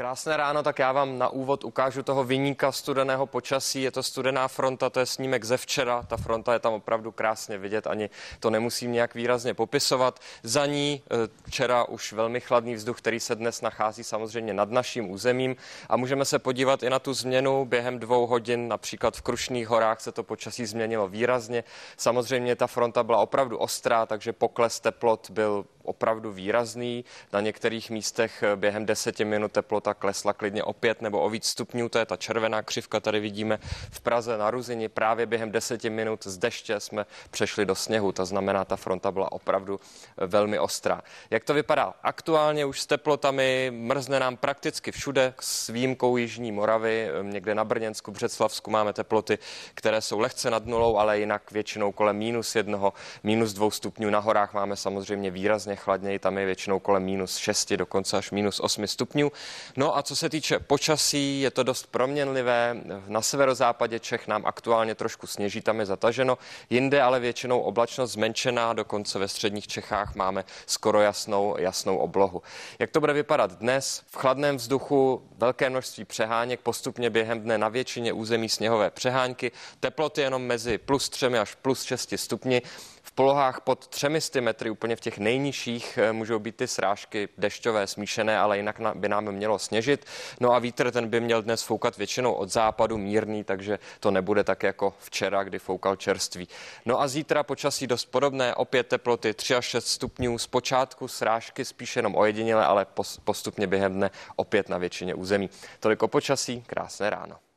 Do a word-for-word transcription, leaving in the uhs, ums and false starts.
Krásné ráno, tak já vám na úvod ukážu toho viníka studeného počasí. Je to studená fronta, to je snímek ze včera. Ta fronta je tam opravdu krásně vidět, ani to nemusím nějak výrazně popisovat. Za ní včera už velmi chladný vzduch, který se dnes nachází samozřejmě nad naším územím. A můžeme se podívat i na tu změnu. Během dvou hodin například v Krušných horách se to počasí změnilo výrazně. Samozřejmě ta fronta byla opravdu ostrá, takže pokles teplot byl opravdu výrazný. Na některých místech během deseti minut teplota klesla klidně o pět nebo o víc stupňů. To je ta červená křivka, tady vidíme v Praze na Ruzyni. Právě během deseti minut z deště jsme přešli do sněhu. To znamená, ta fronta byla opravdu velmi ostrá. Jak to vypadá aktuálně už s teplotami? Mrzne nám prakticky všude, s výjimkou Jižní Moravy. Někde na Brněnsku, Břeclavsku máme teploty, které jsou lehce nad nulou, ale jinak většinou kolem minus jednoho, minus dvou stupňů. Na horách máme samozřejmě výrazně chladněji, tam je většinou kolem minus šesti, dokonce až minus osmi stupňů. No a co se týče počasí, je to dost proměnlivé. Na severozápadě Čech nám aktuálně trošku sněží, tam je zataženo. Jinde ale většinou oblačnost zmenšená, dokonce ve středních Čechách máme skoro jasnou, jasnou oblohu. Jak to bude vypadat dnes? V chladném vzduchu velké množství přeháněk, postupně během dne na většině území sněhové přehánky. Teploty jenom mezi plus třemi až plus šesti stupni. V polohách pod třemi sty metry, úplně v těch nejnižších, můžou být ty srážky dešťové, smíšené, ale jinak by nám mělo sněžit. No a vítr, ten by měl dnes foukat většinou od západu, mírný, takže to nebude tak jako včera, kdy foukal čerstvý. No a zítra počasí dost podobné, opět teploty tři až šest stupňů. Zpočátku srážky spíš jenom ojediněle, ale postupně během dne opět na většině území. Toliko počasí, krásné ráno.